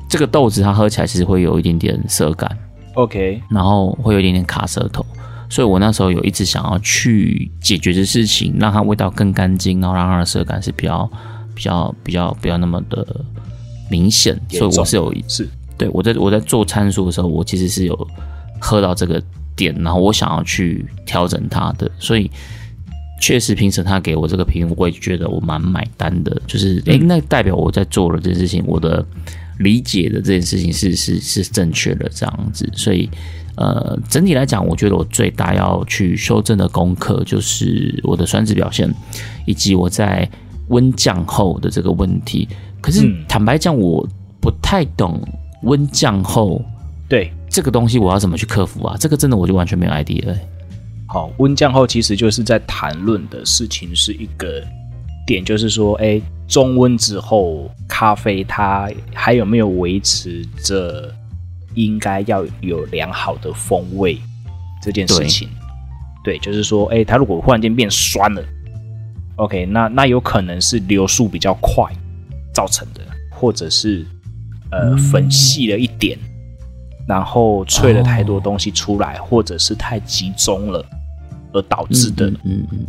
这个豆子它喝起来其实会有一点点涩感。OK， 然后会有一点点卡舌头，所以我那时候有一直想要去解决的事情，让它味道更干净，然后让它的舌感是比较不要那么的明显，所以我是有是对我在做参数的时候，我其实是有喝到这个点，然后我想要去调整它的，所以确实评审他给我这个评，我也觉得我蛮买单的，就是那代表我在做了这件事情，我的。理解的这件事情是正确的这样子，所以整体来讲，我觉得我最大要去修正的功课就是我的酸质表现，以及我在温降后的这个问题。可是坦白讲，我不太懂温降后对这个东西我要怎么去克服啊？这个真的我就完全没有 idea。好，温降后其实就是在谈论的事情是一个。点就是说，中温之后，咖啡它还有没有维持着应该要有良好的风味这件事情。对，就是说，哎，它如果忽然间变酸了 ，OK， 那有可能是流速比较快造成的，或者是粉细了一点，然后萃了太多东西出来，或者是太集中了而导致的。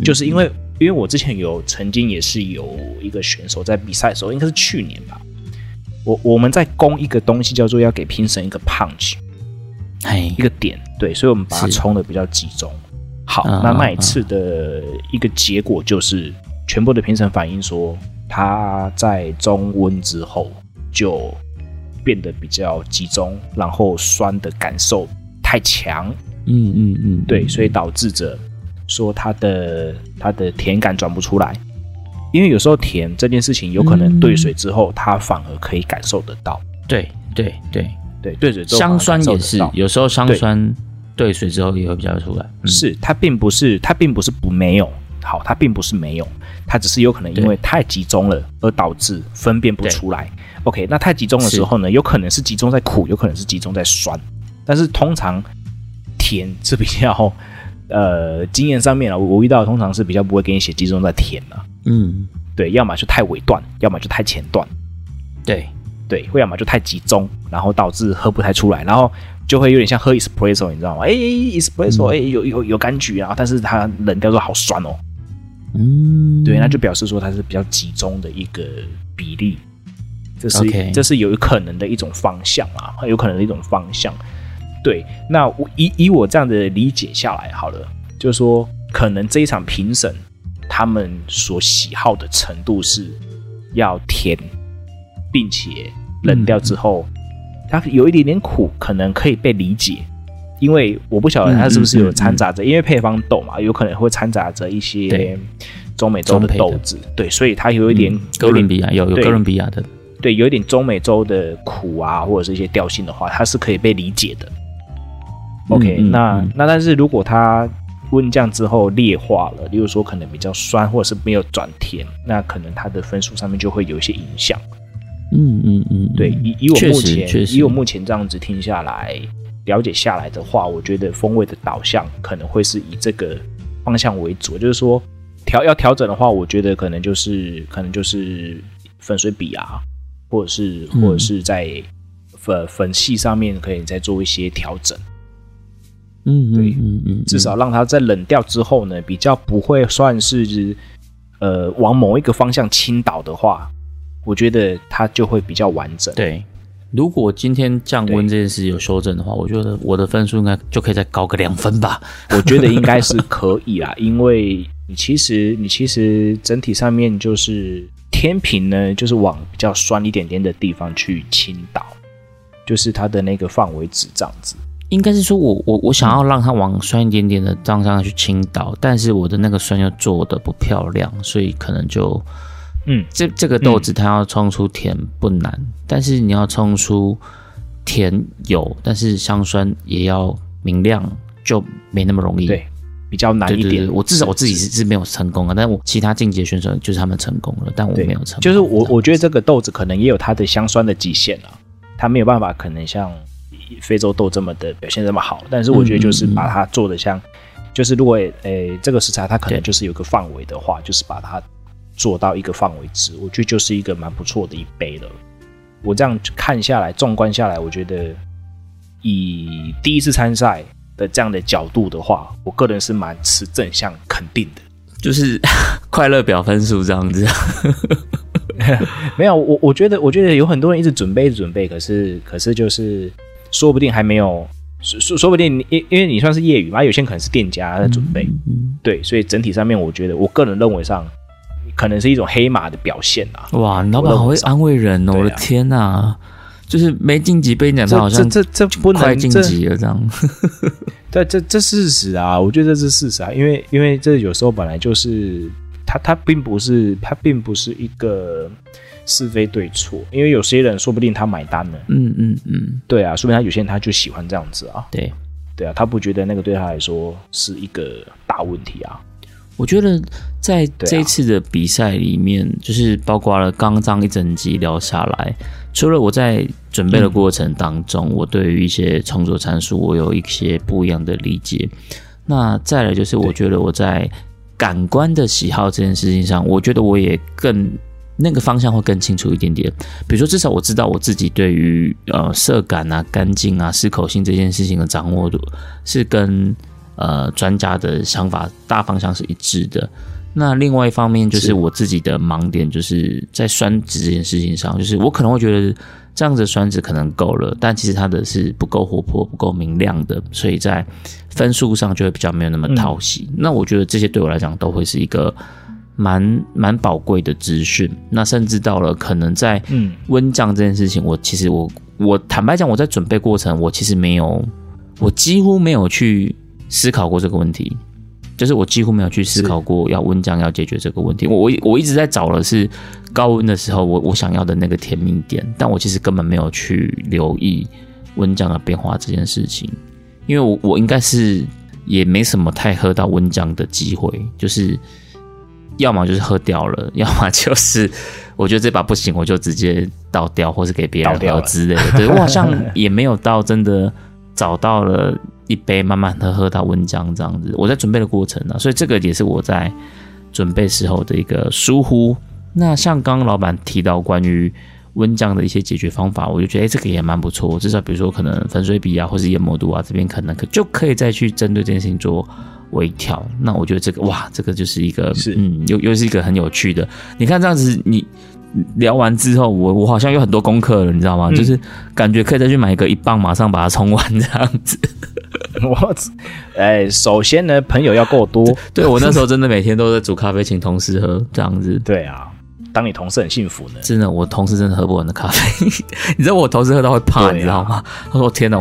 就是因为我之前曾经也是有一个选手在比赛的时候，应该是去年吧，我们在攻一个东西叫做要给评审一个 punch， 一个点，对，所以我们把它冲的比较集中。好，那一次的一个结果就是，全部的评审反映说，它在中温之后就变得比较集中，然后酸的感受太强，对，所以导致着说它的甜感转不出来，因为有时候甜这件事情有可能兑水之后，它反而可以感受得到。对，兑水之后香酸也是，有时候香酸。对，水之后也会比较出来，是它并不是不没有，好，它并不是没有，它只是有可能因为太集中了而导致分辨不出来。OK， 那太集中的时候呢，有可能是集中在苦，有可能是集中在酸，但是通常甜是比较经验上面啊，我遇到的通常是比较不会给你写集中在甜了，对，要么就太尾段，要么就太前段，对，要么就太集中，然后导致喝不太出来，然后就会有点像喝 espresso， 你知道吗？espresso， 有柑橘啊，但是它冷掉说好酸哦。对，那就表示说它是比较集中的一个比例，这是有可能的一种方向啊，有可能的一种方向。对，那以我这样的理解下来，好了，就是说可能这一场评审他们所喜好的程度是要甜，并且冷掉之后。它有一点点苦，可能可以被理解，因为我不晓得它是不是有掺杂着，因为配方豆嘛，有可能会掺杂着一些中美洲的豆子，对，所以它有一点哥伦比亚有哥伦比亚的，对，有一点中美洲的苦啊，或者是一些调性的话，它是可以被理解的。OK， 那但是如果它温酱之后劣化了，例如说可能比较酸，或者是没有转甜，那可能它的分数上面就会有一些影响。对，以我目前这样子听下来，了解下来的话，我觉得风味的导向可能会是以这个方向为主，就是说要调整的话，我觉得可能就是粉水比啊，或者是在粉系上面可以再做一些调整。对，至少让它在冷掉之后呢，比较不会算是往某一个方向倾倒的话。我觉得它就会比较完整。对，如果今天降温这件事有修正的话，我觉得我的分数应该就可以再高个2分吧。我觉得应该是可以啦，因为你其实整体上面就是天平呢，就是往比较酸一点点的地方去倾倒，就是它的那个范围值这样子。应该是说我想要让它往酸一点点的方向去倾倒，但是我的那个酸又做的不漂亮，所以可能就。这个豆子它要冲出甜不难，但是你要冲出甜有，但是香酸也要明亮，就没那么容易，对，比较难一点。对，我至少我自己是没有成功的，但我其他晋级选手就是他们成功了，但我没有成功。就是我觉得这个豆子可能也有它的香酸的极限了，它没有办法可能像非洲豆这么的表现这么好，但是我觉得就是把它做的像，就是如果这个食材它可能就是有个范围的话，就是把它。做到一个范围值，我觉得就是一个蛮不错的一杯了。我这样看下来，纵观下来，我觉得以第一次参赛的这样的角度的话，我个人是蛮持正向肯定的，就是快乐表分数这样子。没有，我觉得有很多人一直准备，可是就是说不定还没有，说不定因为你算是业余嘛，有些人可能是店家在准备，对，所以整体上面，我觉得我个人认为上。可能是一种黑马的表现啊！哇，你老板好会安慰人哦！我的天哪、啊，就是没晋级被你讲到好像这不能快晋级了这样。对，这事实啊，我觉得这是事实啊，因为这有时候本来就是它并不是一个是非对错，因为有些人说不定他买单了，对啊，说不定他有些人他就喜欢这样子啊，对啊，他不觉得那个对他来说是一个大问题啊。我觉得在这次的比赛里面，就是包括了刚刚一整集聊下来，除了我在准备的过程当中，我对于一些创作参数我有一些不一样的理解。那再来就是我觉得我在感官的喜好这件事情上，我觉得我也更那个方向会更清楚一点点。比如说至少我知道我自己对于色感啊、干净啊、适口性这件事情的掌握度是跟专家的想法大方向是一致的。那另外一方面就是我自己的盲点，就是在酸质这件事情上，就是我可能会觉得这样子的酸质可能够了，但其实它的是不够活泼、不够明亮的，所以在分数上就会比较没有那么讨喜。那我觉得这些对我来讲都会是一个蛮宝贵的资讯。那甚至到了可能在温酱这件事情，我坦白讲，我在准备过程，我几乎没有去思考过这个问题，就是我几乎没有去思考过要温酱要解决这个问题。我一直在找的是高温的时候我想要的那个甜蜜点，但我其实根本没有去留意温酱的变化这件事情，因为我应该是也没什么太喝到温酱的机会，就是要么就是喝掉了，要么就是我觉得这把不行我就直接倒掉或是给别人喝之类的。对，我好像也没有到真的找到了一杯慢慢的喝到温酱这样子，我在准备的过程所以这个也是我在准备时候的一个疏忽。那像刚刚老板提到关于温酱的一些解决方法，我就觉得这个也蛮不错，至少比如说可能粉水比啊或是研磨度啊这边可能就可以再去针对这件事情做微调。那我觉得这个哇，这个就是一个又是一个很有趣的。你看这样子你聊完之后，我好像有很多功课了，你知道吗？就是感觉可以再去买一个1磅，马上把它冲完这样子。首先呢，朋友要够多。对，我那时候真的每天都在煮咖啡，请同事喝这样子。对啊，当你同事很幸福呢。真的，我同事真的喝不完的咖啡。你知道我同事喝到会怕，你知道吗？他说：“天哪，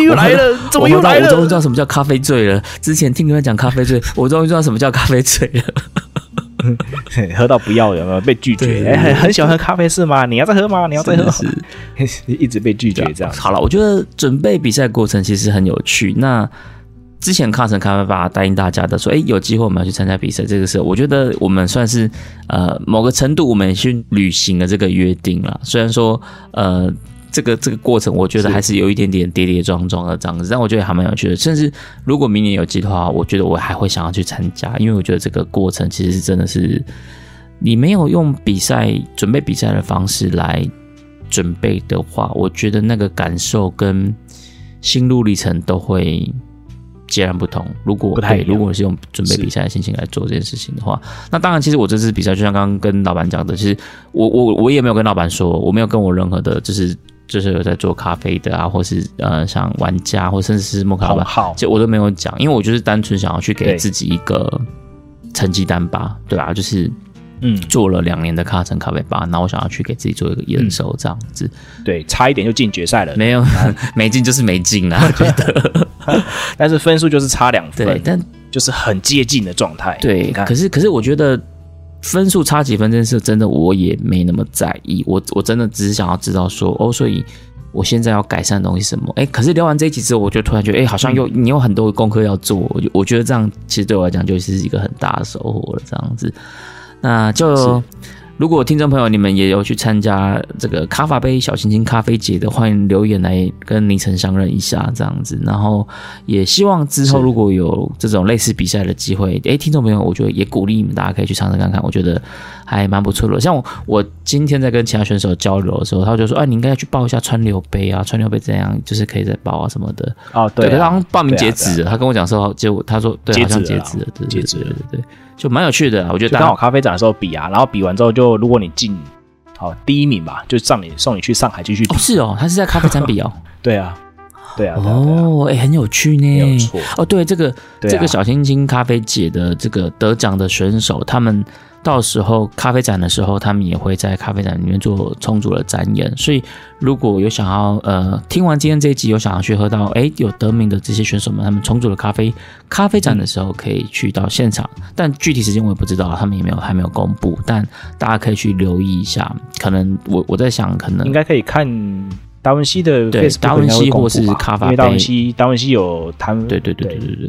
又来了，怎么又来了？”我终于知道什么叫咖啡醉了。之前听你们讲咖啡醉，我终于知道什么叫咖啡醉了。喝到不要人被拒绝，很喜欢喝咖啡是吗？你要再喝吗？你要再喝，一直被拒绝这样。好了，我觉得准备比赛过程其实很有趣。那之前卡神咖啡吧答应大家的说，有机会我们要去参加比赛，这个时候我觉得我们算是某个程度我们去履行了这个约定啦。虽然说这个过程，我觉得还是有一点点跌跌撞撞的这样子，但我觉得还蛮有趣的。甚至如果明年有机会的话，我觉得我还会想要去参加，因为我觉得这个过程其实真的是你没有用准备比赛的方式来准备的话，我觉得那个感受跟心路历程都会截然不同。如果是用准备比赛的心情来做这件事情的话，那当然，其实我这次比赛就像刚刚跟老板讲的，其实我也没有跟老板说，我没有跟我任何的，就是有在做咖啡的啊，或是像玩家，或甚至是莫卡吧，其实我都没有讲，因为我就是单纯想要去给自己一个成绩单吧，对吧？就是做了2年的卡城咖啡吧，那我想要去给自己做一个验收这样子。对，差一点就进决赛了，没有没进就是没进啦，我觉得。但是分数就是差2分，对，但就是很接近的状态。对，可是我觉得。分数差几分这件事真的我也没那么在意，我真的只是想要知道说所以我现在要改善的东西什么。可是聊完这一集之后，我就突然觉得好像你有很多功课要做，我觉得这样其实对我来讲就是一个很大的收获了这样子。那就如果听众朋友你们也有去参加这个卡法杯小行星咖啡节的，欢迎留言来跟倪橙相认一下这样子。然后也希望之后如果有这种类似比赛的机会，听众朋友我觉得也鼓励你们大家可以去尝试看看，我觉得还蛮不错的。像我今天在跟其他选手交流的时候，他就说你应该要去报一下川流杯啊，川流杯怎样就是可以再报啊什么的。哦，对啊，对，他好像报名截止了，他跟我讲说结果他说对，好像截止了，对对对对，就蛮有趣的。我觉得刚好咖啡展的时候比啊，然后比完之后就如果你进第1名吧，就送你去上海继续比。是哦，他是在咖啡展比哦。对啊，对啊，哦，很有趣呢。没有错哦，对，这个小星星咖啡节的这个得奖的选手，他们到时候咖啡展的时候，他们也会在咖啡展里面做充足的展演。所以如果有想要听完今天这一集有想要去喝到有得名的这些选手们他们充足的咖啡展的时候，可以去到现场，但具体时间我也不知道，他们也还没有公布，但大家可以去留意一下。可能我在想可能应该可以看达文西的 Facebook 达文西或是咖啡，因为达文西有他们，对，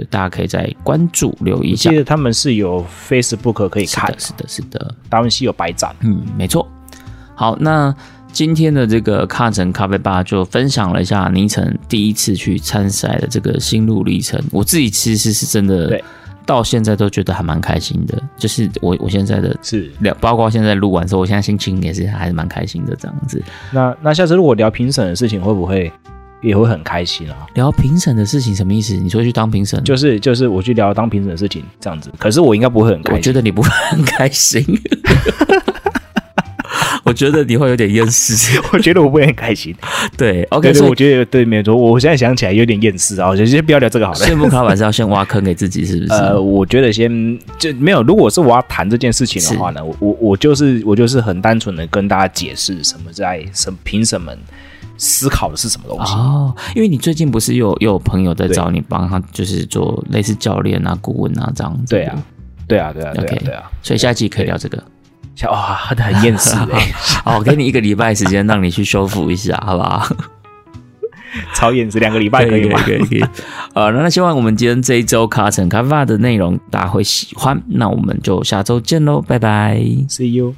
大家可以再关注留意一下。我记得他们是有 Facebook 可以看，是的，达文西有摆展，没错。好，那今天的这个卡城咖啡吧就分享了一下尼城第一次去参赛的这个心路历程。我自己其实是真的到现在都觉得还蛮开心的，就是我现在的是包括现在录完之后，我现在心情也是还是蛮开心的这样子。那下次如果聊评审的事情，会不会也会很开心啊？聊评审的事情什么意思？你说去当评审，就是我去聊当评审的事情这样子。可是我应该不会很开心，我觉得你不会很开心。我觉得你会有点厌世。我觉得我不会很开心。对 ，OK， 对，我觉得对，没错。我现在想起来有点厌世啊，我觉得先不要聊这个好了。羡慕卡板是要先挖坑给自己，是不是？我觉得先就没有。如果是我要谈这件事情的话呢，我就是很单纯的跟大家解释什么在评审们思考的是什么东西哦。因为你最近不是有朋友在找你帮他，就是做类似教练啊、顾问啊这样子。对啊。所以下一集可以聊这个。哇，很厌世好，我给你一个礼拜时间，让你去修复一下，好不好？超厌世，2个礼拜可以吗？可以。那希望我们今天这一周卡城咖啡吧的内容大家会喜欢，那我们就下周见喽，拜拜 ，See you。